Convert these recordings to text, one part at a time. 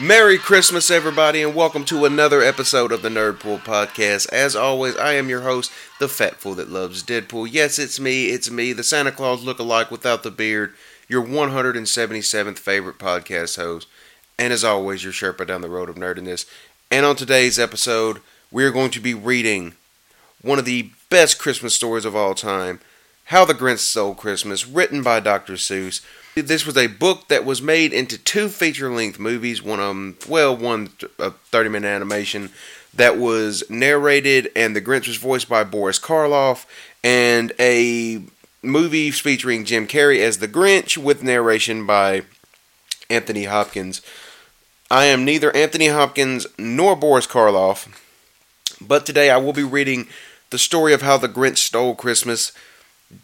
Merry Christmas, everybody, and welcome to another episode of the Nerdpool Podcast. As always, I am your host, the fat fool that loves Deadpool. Yes, it's me, the Santa Claus look-alike without the beard, your 177th favorite podcast host, and as always, your Sherpa down the road of nerdiness. And on today's episode, we're going to be reading one of the best Christmas stories of all time, How the Grinch Stole Christmas, written by Dr. Seuss. This was a book that was made into two feature-length movies, one a 30-minute animation that was narrated, and the Grinch was voiced by Boris Karloff, and a movie featuring Jim Carrey as the Grinch with narration by Anthony Hopkins. I am neither Anthony Hopkins nor Boris Karloff, but today I will be reading the story of How the Grinch Stole Christmas,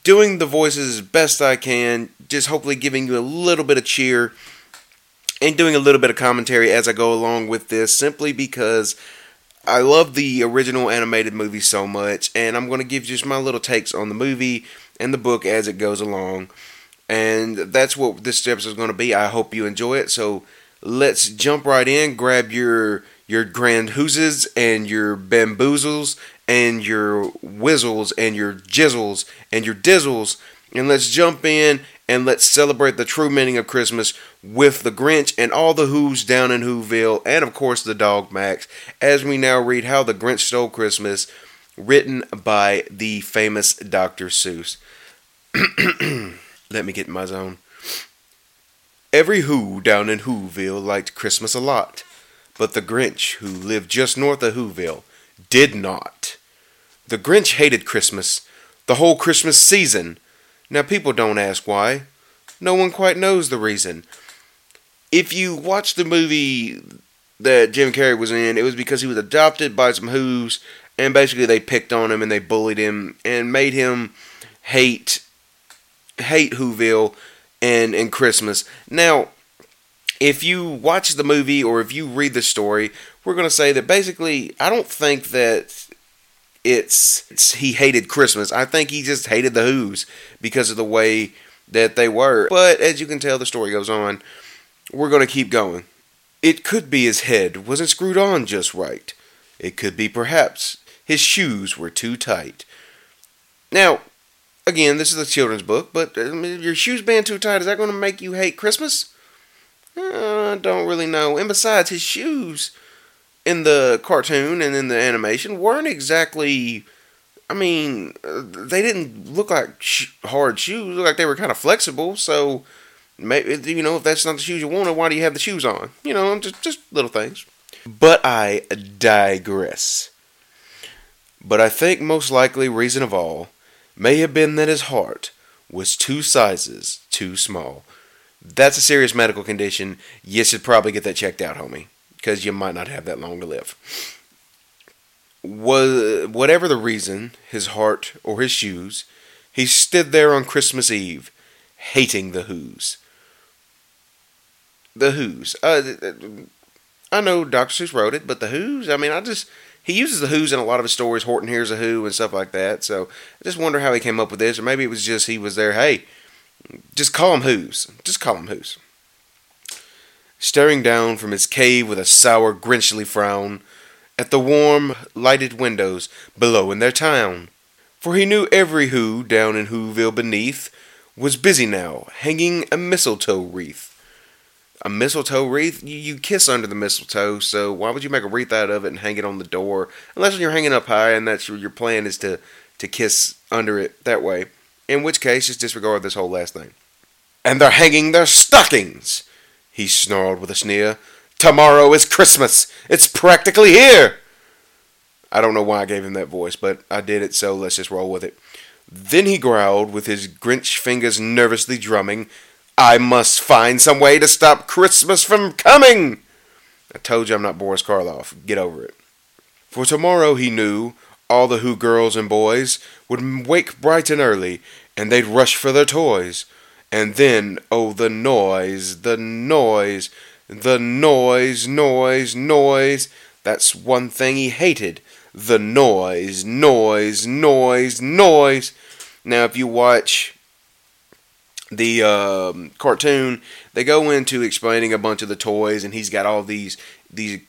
doing the voices as best I can, just hopefully giving you a little bit of cheer and doing a little bit of commentary as I go along with this, simply because I love the original animated movie so much, and I'm going to give just my little takes on the movie and the book as it goes along, and that's what this episode is going to be. I hope you enjoy it, so let's jump right in, grab your grand hooses and your bamboozles and your whizzles and your jizzles and your dizzles, and let's jump in and let's celebrate the true meaning of Christmas with the Grinch and all the Who's down in Whoville, and of course the dog Max, as we now read How the Grinch Stole Christmas, written by the famous Dr. Seuss. Let me get in my zone. Every Who down in Whoville liked Christmas a lot, but the Grinch, who lived just north of Whoville, did not. The Grinch hated Christmas, the whole Christmas season. Now people don't ask why. No one quite knows the reason. If you watch the movie that Jim Carrey was in, it was because he was adopted by some Whos, and basically they picked on him and they bullied him and made him hate Whoville and Christmas. Now, if you watch the movie or if you read the story, we're going to say that basically I don't think that it's he hated Christmas. I think he just hated the Whos because of the way that they were. But as you can tell, the story goes on. We're going to keep going. It could be his head wasn't screwed on just right. It could be perhaps his shoes were too tight. Now, again, this is a children's book, but your shoes being too tight, is that going to make you hate Christmas? I don't really know. And besides, his shoes in the cartoon and in the animation weren't exactly, they didn't look like hard shoes. Looked like they were kind of flexible. So, maybe, if that's not the shoes you wanted, why do you have the shoes on? Just little things. But I digress. But I think most likely reason of all may have been that his heart was two sizes too small. That's a serious medical condition. You should probably get that checked out, homie, because you might not have that long to live. Whatever the reason, his heart or his shoes, he stood there on Christmas Eve, hating the Whos. The Whos. I know Dr. Seuss wrote it, but the Whos, he uses the Whos in a lot of his stories. Horton Hears a Who and stuff like that, so I just wonder how he came up with this, or maybe it was just he was there, hey, just call them Whos. Just call them Whos. Staring down from his cave with a sour, grinchly frown at the warm, lighted windows below in their town. For he knew every Who down in Whoville beneath was busy now, hanging a mistletoe wreath. A mistletoe wreath? You kiss under the mistletoe, so why would you make a wreath out of it and hang it on the door? Unless you're hanging up high and that's your plan is to kiss under it that way. In which case, just disregard this whole last thing. And they're hanging their stockings, he snarled with a sneer. Tomorrow is Christmas. It's practically here. I don't know why I gave him that voice, but I did it, so let's just roll with it. Then he growled, with his Grinch fingers nervously drumming, I must find some way to stop Christmas from coming. I told you I'm not Boris Karloff. Get over it. For tomorrow, he knew, all the Who girls and boys would wake bright and early, and they'd rush for their toys. And then, oh, the noise, the noise, the noise, noise, noise. That's one thing he hated. The noise, noise, noise, noise. Now, if you watch the cartoon, they go into explaining a bunch of the toys, and he's got all these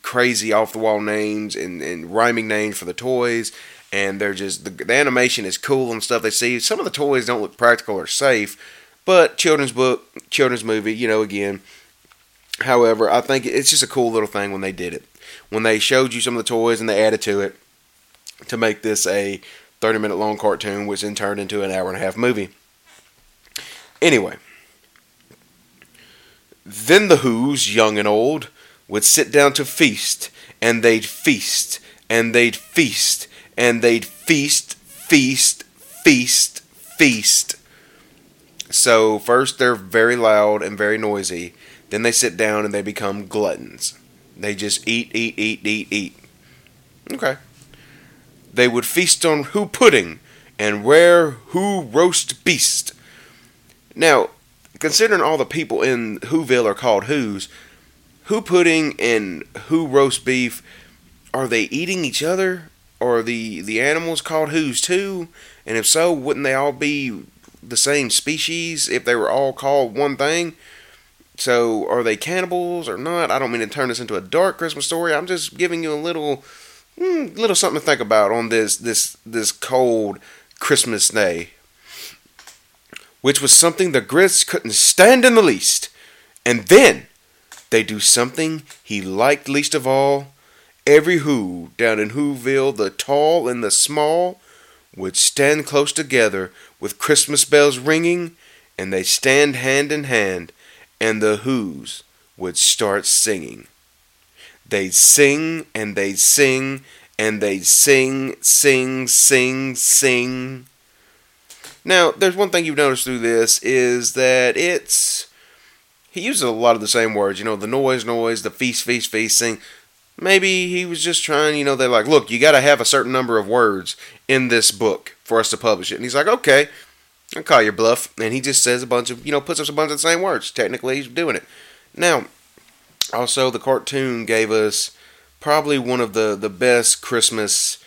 crazy off-the-wall names and rhyming names for the toys, and they're just, the animation is cool and stuff they see. Some of the toys don't look practical or safe, but children's book, children's movie, you know, again. However, I think it's just a cool little thing when they did it. When they showed you some of the toys and they added to it to make this a 30-minute long cartoon, which then turned into an hour-and-a-half movie. Anyway, then the Whos, young and old, would sit down to feast, and they'd feast, and they'd feast, and they'd feast, feast, feast, feast. So first they're very loud and very noisy, then they sit down and they become gluttons. They just eat, eat, eat, eat, eat. Okay. They would feast on Who pudding and rare Who roast beast. Now, considering all the people in Whoville are called Whos, Who pudding and Who roast beef, are they eating each other? Or are the animals called Whos too? And if so, wouldn't they all be the same species if they were all called one thing? So, are they cannibals or not? I don't mean to turn this into a dark Christmas story. I'm just giving you a little something to think about on this cold Christmas day. Which was something the Grits couldn't stand in the least. And then, they do something he liked least of all. Every Who down in Whoville, the tall and the small, would stand close together with Christmas bells ringing, and they stand hand in hand. And the Whos would start singing. They'd sing, and they'd sing, and they'd sing, sing, sing, sing. Now, there's one thing you've noticed through this is that he uses a lot of the same words. You know, the noise, the feast, feast, feast, sing. Maybe he was just trying, you know, they're like, look, you got to have a certain number of words in this book for us to publish it. And he's like, okay, I'll call your bluff. And he just says a bunch of, you know, puts up a bunch of the same words. Technically, he's doing it. Now, also, the cartoon gave us probably one of the best Christmas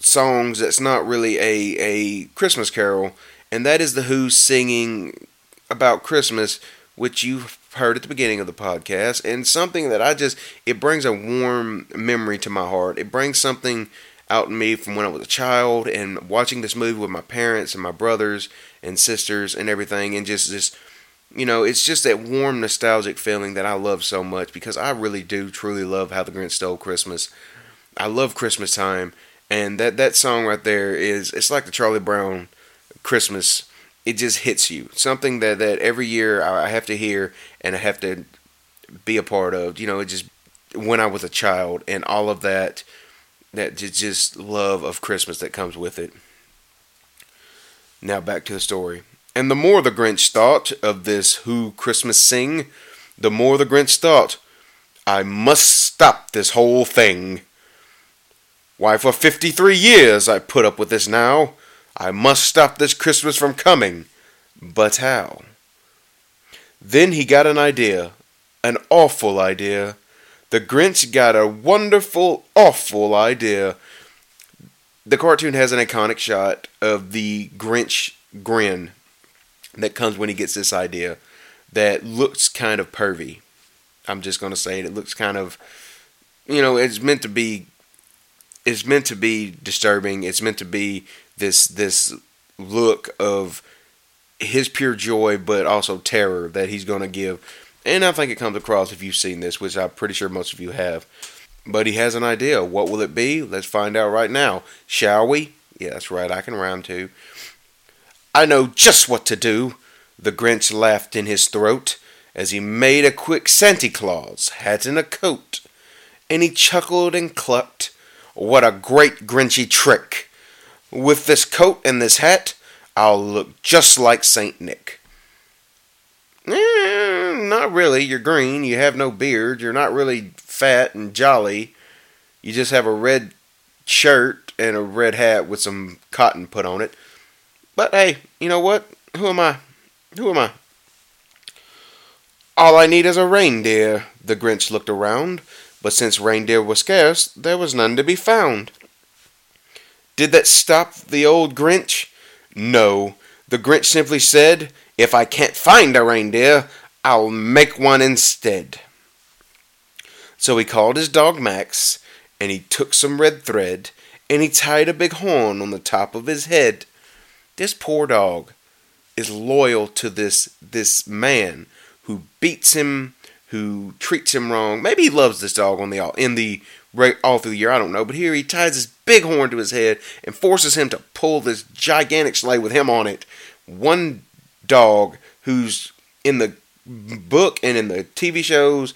songs that's not really a Christmas carol. And that is the Who's singing about Christmas, which you heard at the beginning of the podcast. And something that it brings a warm memory to my heart. It brings something out in me from when I was a child, and watching this movie with my parents and my brothers and sisters and everything, and just you know, it's just that warm, nostalgic feeling that I love so much, because I really do truly love How the Grinch Stole Christmas. I love Christmas time, and that song right there it's like the Charlie Brown Christmas. It just hits you. Something that every year I have to hear and I have to be a part of. You know, it just when I was a child and all of that. That just love of Christmas that comes with it. Now back to the story. And the more the Grinch thought of this Who Christmas sing, the more the Grinch thought, I must stop this whole thing. Why, for 53 years I put up with this now. I must stop this Christmas from coming. But how? Then he got an idea. An awful idea. The Grinch got a wonderful, awful idea. The cartoon has an iconic shot of the Grinch grin that comes when he gets this idea that looks kind of pervy. I'm just going to say it. It looks kind of, you know, it's meant to be disturbing. It's meant to be this look of his pure joy, but also terror that he's going to give. And I think it comes across if you've seen this, which I'm pretty sure most of you have. But he has an idea. What will it be? Let's find out right now. Shall we? Yeah, that's right. I can rhyme too. I know just what to do. The Grinch laughed in his throat as he made a quick Santa Claus hat and a coat. And he chuckled and clucked. What a great Grinchy trick. With this coat and this hat, I'll look just like Saint Nick. Not really. You're green. You have no beard. You're not really fat and jolly. You just have a red shirt and a red hat with some cotton put on it. But hey, you know what? Who am I? All I need is a reindeer. The Grinch looked around, but since reindeer were scarce, there was none to be found. Did that stop the old Grinch? No. The Grinch simply said, "If I can't find a reindeer, I'll make one instead." So he called his dog Max, and he took some red thread, and he tied a big horn on the top of his head. This poor dog is loyal to this man who beats him, who treats him wrong. Maybe he loves this dog all through the year, I don't know. But here he ties this big horn to his head and forces him to pull this gigantic sleigh with him on it. One dog who's in the book and in the TV shows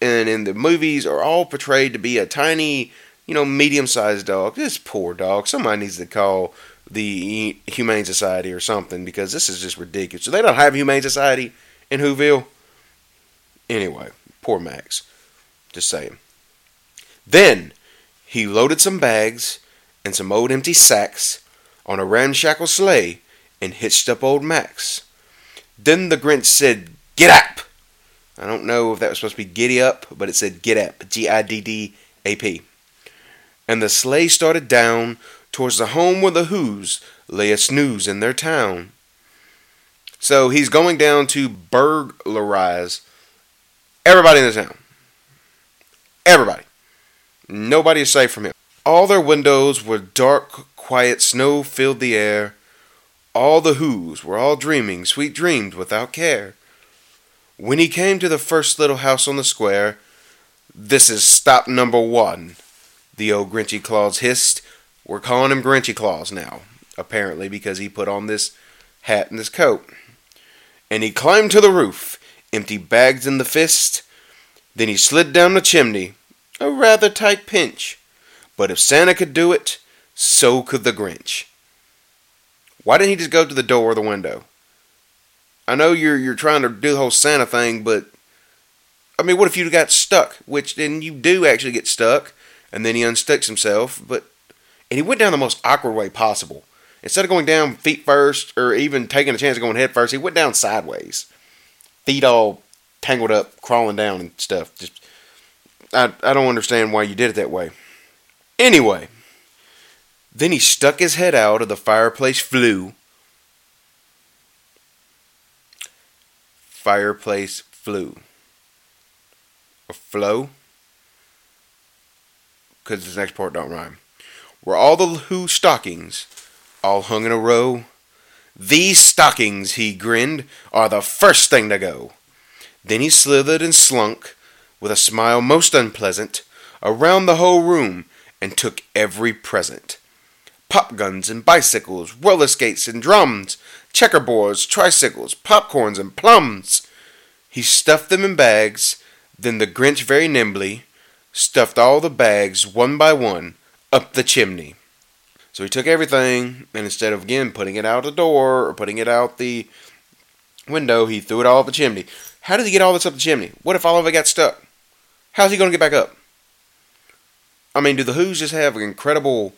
and in the movies are all portrayed to be a tiny, medium-sized dog. This poor dog. Somebody needs to call the Humane Society or something, because this is just ridiculous. So they don't have Humane Society in Whoville? Anyway, poor Max. Just saying. Then he loaded some bags and some old empty sacks on a ramshackle sleigh and hitched up old Max. Then the Grinch said, "Get up!" I don't know if that was supposed to be giddy up, but it said get up. G-I-D-D-A-P. And the sleigh started down towards the home where the Whos lay a snooze in their town. So he's going down to burglarize everybody in the town. Everybody. Nobody is safe from him. All their windows were dark, quiet, snow filled the air. All the Whos were all dreaming, sweet dreams without care. When he came to the first little house on the square, "This is stop number one," the old Grinchy Claus hissed. We're calling him Grinchy Claus now, apparently, because he put on this hat and this coat. And he climbed to the roof, empty bags in the fist. Then he slid down the chimney. A rather tight pinch. But if Santa could do it, so could the Grinch. Why didn't he just go to the door or the window? I know you're trying to do the whole Santa thing, but I mean, what if you got stuck? Which then you do actually get stuck, and then he unsticks himself. And he went down the most awkward way possible. Instead of going down feet first, or even taking a chance of going head first, he went down sideways, feet all tangled up, crawling down and stuff. Just I don't understand why you did it that way. Anyway, then he stuck his head out of the fireplace flue. Fireplace flue. Or flow? Because this next part don't rhyme. Were all the Who stockings all hung in a row? "These stockings," he grinned, "are the first thing to go." Then he slithered and slunk, with a smile most unpleasant, around the whole room, and took every present. Pop guns and bicycles, roller skates and drums, checkerboards, tricycles, popcorns and plums. He stuffed them in bags, then the Grinch very nimbly stuffed all the bags, one by one, up the chimney. So he took everything, and instead of, again, putting it out the door or putting it out the window, he threw it all up the chimney. How did he get all this up the chimney? What if all of it got stuck? How's he going to get back up? I mean, do the Whos just have incredible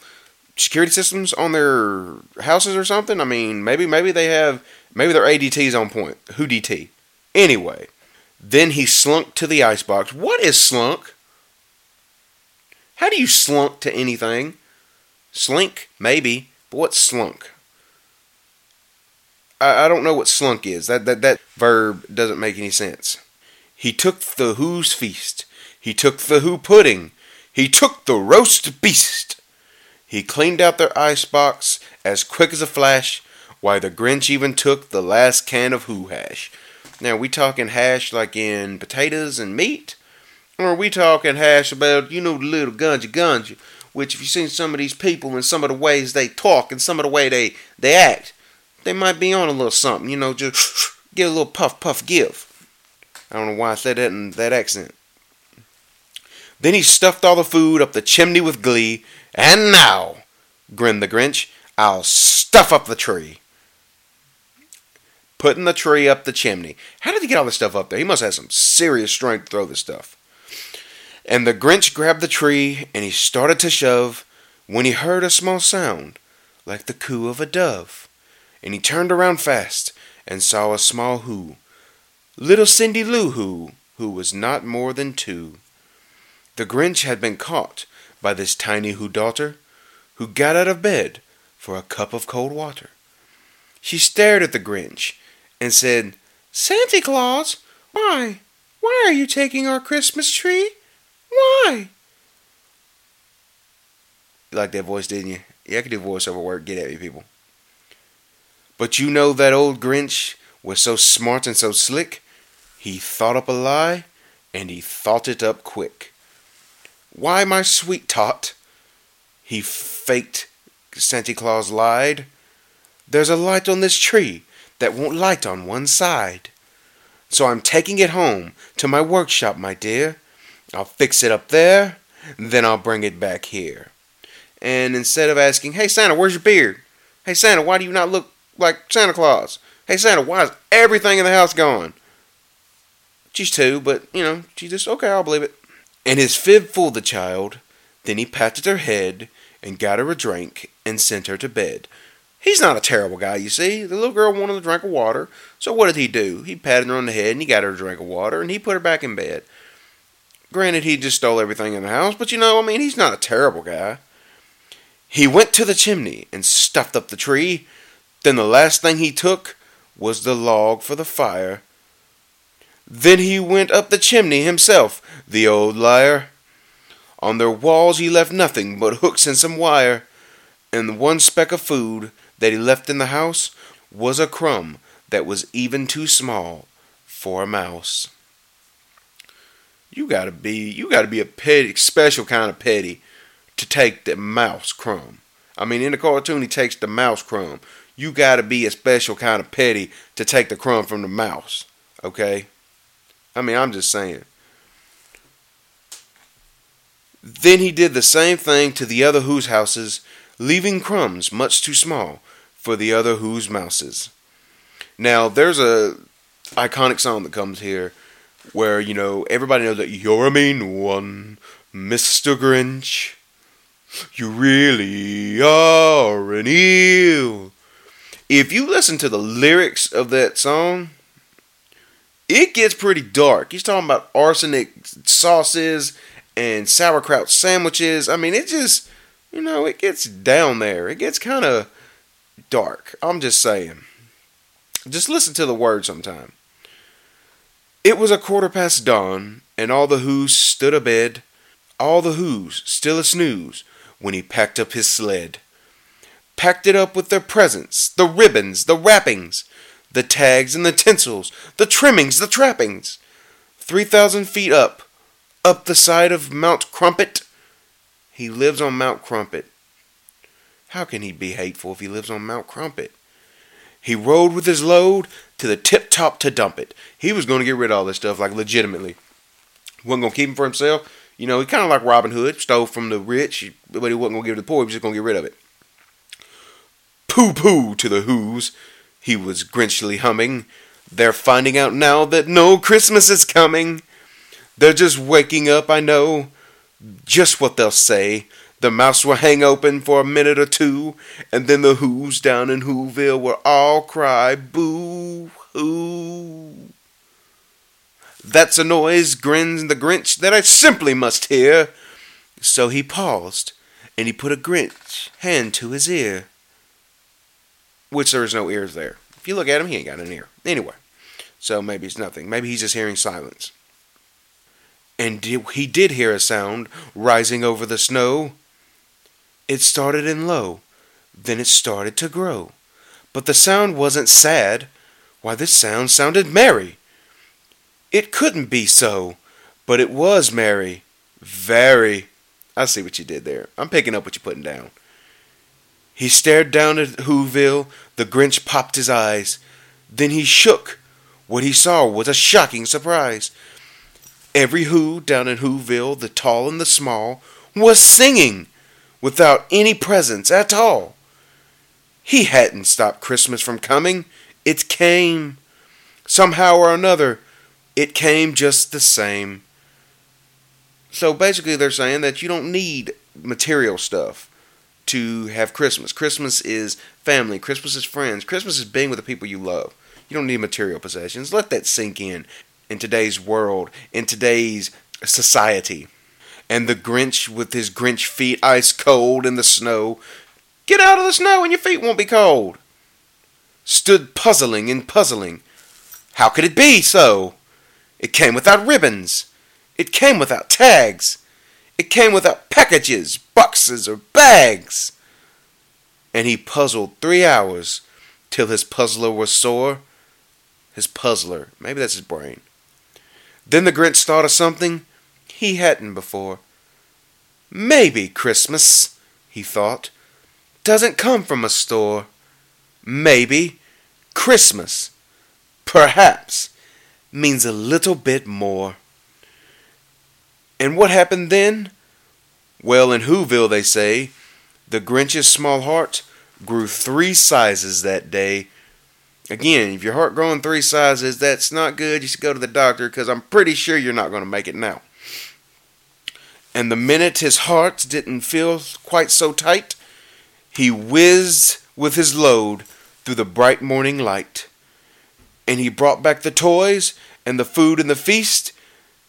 security systems on their houses or something? I mean, maybe their ADT's on point. Who DT? Anyway, then he slunk to the icebox. What is slunk? How do you slunk to anything? Slink, maybe, but what's slunk? I don't know what slunk is. That verb doesn't make any sense. He took the Who's feast. He took the Who pudding. He took the roast beast. He cleaned out their icebox as quick as a flash, while the Grinch even took the last can of Who hash. Now, are we talking hash like in potatoes and meat? Or are we talking hash about, the little gunja, which if you've seen some of these people and some of the ways they talk and some of the way they act, they might be on a little something, just get a little puff, puff, give. I don't know why I said that in that accent. Then he stuffed all the food up the chimney with glee. "And now," grinned the Grinch, "I'll stuff up the tree." Putting the tree up the chimney. How did he get all this stuff up there? He must have some serious strength to throw this stuff. And the Grinch grabbed the tree, and he started to shove, when he heard a small sound, like the coo of a dove. And he turned around fast and saw a small Who, little Cindy Lou who was not more than 2. The Grinch had been caught by this tiny Who daughter, who got out of bed for a cup of cold water. She stared at the Grinch and said, "Santa Claus, why? Why are you taking our Christmas tree? Why?" You like that voice, didn't you? Yeah, I could do voiceover work. Get at me, people. But you know that old Grinch was so smart and so slick, he thought up a lie, and he thought it up quick. "Why, my sweet tot," he faked Santa Claus lied, "there's a light on this tree that won't light on one side. So I'm taking it home to my workshop, my dear. I'll fix it up there, then I'll bring it back here." And instead of asking, "Hey Santa, where's your beard? Hey Santa, why do you not look like Santa Claus? Hey Santa, why is everything in the house gone?" She's two, but, you know, she's just, okay, I'll believe it. And his fib fooled the child. Then he patted her head and got her a drink and sent her to bed. He's not a terrible guy, you see. The little girl wanted a drink of water. So what did he do? He patted her on the head and he got her a drink of water and he put her back in bed. Granted, he just stole everything in the house, but, you know, I mean, he's not a terrible guy. He went to the chimney and stuffed up the tree. Then the last thing he took was the log for the fire. Then he went up the chimney himself, the old liar. On their walls he left nothing but hooks and some wire, and the one speck of food that he left in the house was a crumb that was even too small for a mouse. You gotta be a petty, special kind of petty to take the mouse crumb. I mean, in the cartoon he takes the mouse crumb. You gotta be a special kind of petty to take the crumb from the mouse, okay? I mean, I'm just saying. Then he did the same thing to the other Who's houses, leaving crumbs much too small for the other Who's mouses. Now, there's a iconic song that comes here where, you know, everybody knows that you're a mean one, Mr. Grinch. You really are an eel. If you listen to the lyrics of that song, it gets pretty dark. He's talking about arsenic sauces and sauerkraut sandwiches. I mean, it just, you know, it gets down there. It gets kind of dark. I'm just saying. Just listen to the word sometime. It was 4:15 dawn, and all the Who's stood abed. All the Who's still a snooze when he packed up his sled. Packed it up with their presents, the ribbons, the wrappings, the tags and the tinsels, the trimmings, the trappings. 3,000 feet up the side of Mount Crumpet. He lives on Mount Crumpet. How can he be hateful if he lives on Mount Crumpet? He rode with his load to the tip-top to dump it. He was going to get rid of all this stuff, like, legitimately. Wasn't going to keep it for himself. You know, he kind of like Robin Hood, stole from the rich, but he wasn't going to give it to the poor. He was just going to get rid of it. Poo-poo to the Who's, he was grinchily humming. They're finding out now that no Christmas is coming. They're just waking up, I know. Just what they'll say. The mouse will hang open for a minute or two, and then the Who's down in Whoville will all cry, boo-hoo. That's a noise, grins the Grinch, that I simply must hear. So he paused, and he put a Grinch hand to his ear. Which there is no ears there. If you look at him, he ain't got an ear. Anyway, so maybe it's nothing. Maybe he's just hearing silence. And he did hear a sound rising over the snow. It started in low. Then it started to grow. But the sound wasn't sad. Why, this sound sounded merry. It couldn't be so. But it was merry. Very. I see what you did there. I'm picking up what you're putting down. He stared down at Whoville. The Grinch popped his eyes. Then he shook. What he saw was a shocking surprise. Every Who down in Whoville, the tall and the small, was singing without any presents at all. He hadn't stopped Christmas from coming. It came. Somehow or another, it came just the same. So basically they're saying that you don't need material stuff to have Christmas. Christmas is family. Christmas is friends. Christmas is being with the people you love. You don't need material possessions. Let that sink in today's world, in today's society. And the Grinch with his Grinch feet ice cold in the snow. Get out of the snow and your feet won't be cold. stood puzzling and puzzling. How could it be so? It came without ribbons. It came without tags. It came without packages, boxes, or bags. And he puzzled 3 hours till his puzzler was sore. His puzzler. Maybe that's his brain. Then the Grinch thought of something he hadn't before. Maybe Christmas, he thought, doesn't come from a store. Maybe Christmas, perhaps, means a little bit more. And what happened then? Well, in Whoville, they say, the Grinch's small heart grew 3 sizes that day. Again, if your heart growing 3 sizes, that's not good. You should go to the doctor because I'm pretty sure you're not going to make it now. And the minute his heart didn't feel quite so tight, he whizzed with his load through the bright morning light. And he brought back the toys and the food and the feast,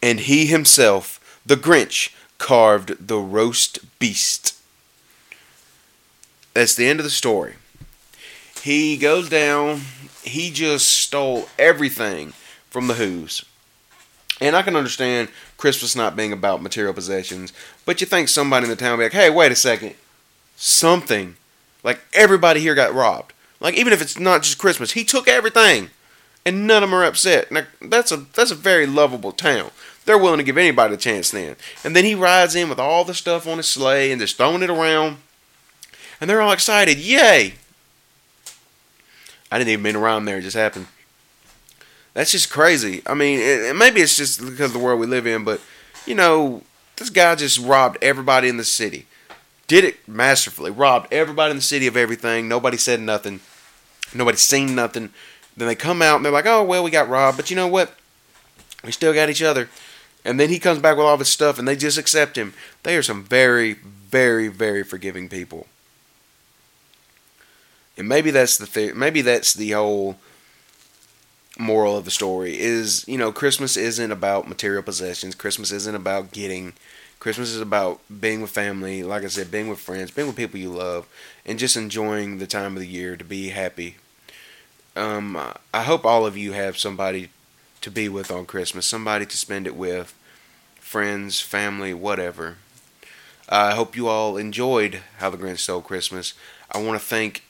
and he himself, the Grinch, carved the roast beast. That's the end of the story. He goes down. He just stole everything from the Whos. And I can understand Christmas not being about material possessions. But you think somebody in the town would be like, hey, wait a second. Something. Like, everybody here got robbed. Like, even if it's not just Christmas. He took everything. And none of them are upset. Now, that's a very lovable town. They're willing to give anybody a chance then. And then he rides in with all the stuff on his sleigh and just throwing it around. And they're all excited. Yay! I didn't even mean around there. It just happened. That's just crazy. I mean, maybe it's just because of the world we live in, but, you know, this guy just robbed everybody in the city. Did it masterfully. Robbed everybody in the city of everything. Nobody said nothing. Nobody seen nothing. Then they come out and they're like, oh, well, we got robbed, but you know what? We still got each other. And then he comes back with all of his stuff and they just accept him. They are some very, very, very forgiving people. And maybe that's the whole moral of the story is, you know, Christmas isn't about material possessions. Christmas isn't about getting. Christmas is about being with family, like I said, being with friends, being with people you love, and just enjoying the time of the year to be happy. I hope all of you have somebody to be with on Christmas, somebody to spend it with, friends, family, whatever. I hope you all enjoyed How the Grinch Stole Christmas. I want to thank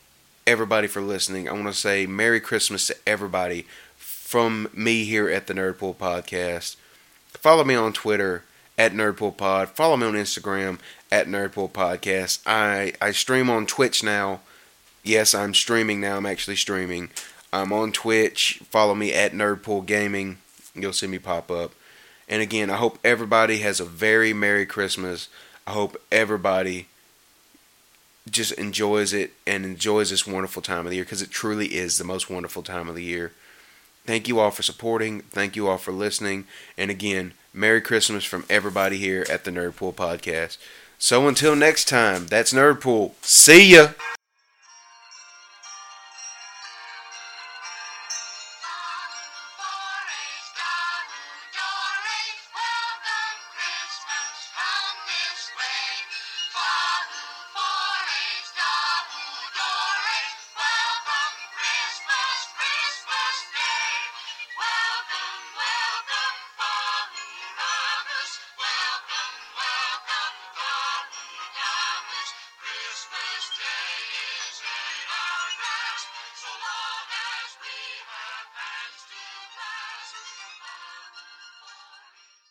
everybody for listening. I want to say Merry Christmas to everybody from me here at the Nerdpool Podcast. Follow me on Twitter at NerdpoolPod. Follow me on Instagram at Nerdpool Podcast. I stream on Twitch now. Yes, I'm streaming now. I'm actually streaming. I'm on Twitch. Follow me at Nerdpool Gaming. You'll see me pop up. And again, I hope everybody has a very Merry Christmas. I hope everybody just enjoys it and enjoys this wonderful time of the year because it truly is the most wonderful time of the year. Thank you all for supporting. Thank you all for listening. And again, Merry Christmas from everybody here at the Nerdpool Podcast. So until next time, that's Nerdpool. See ya!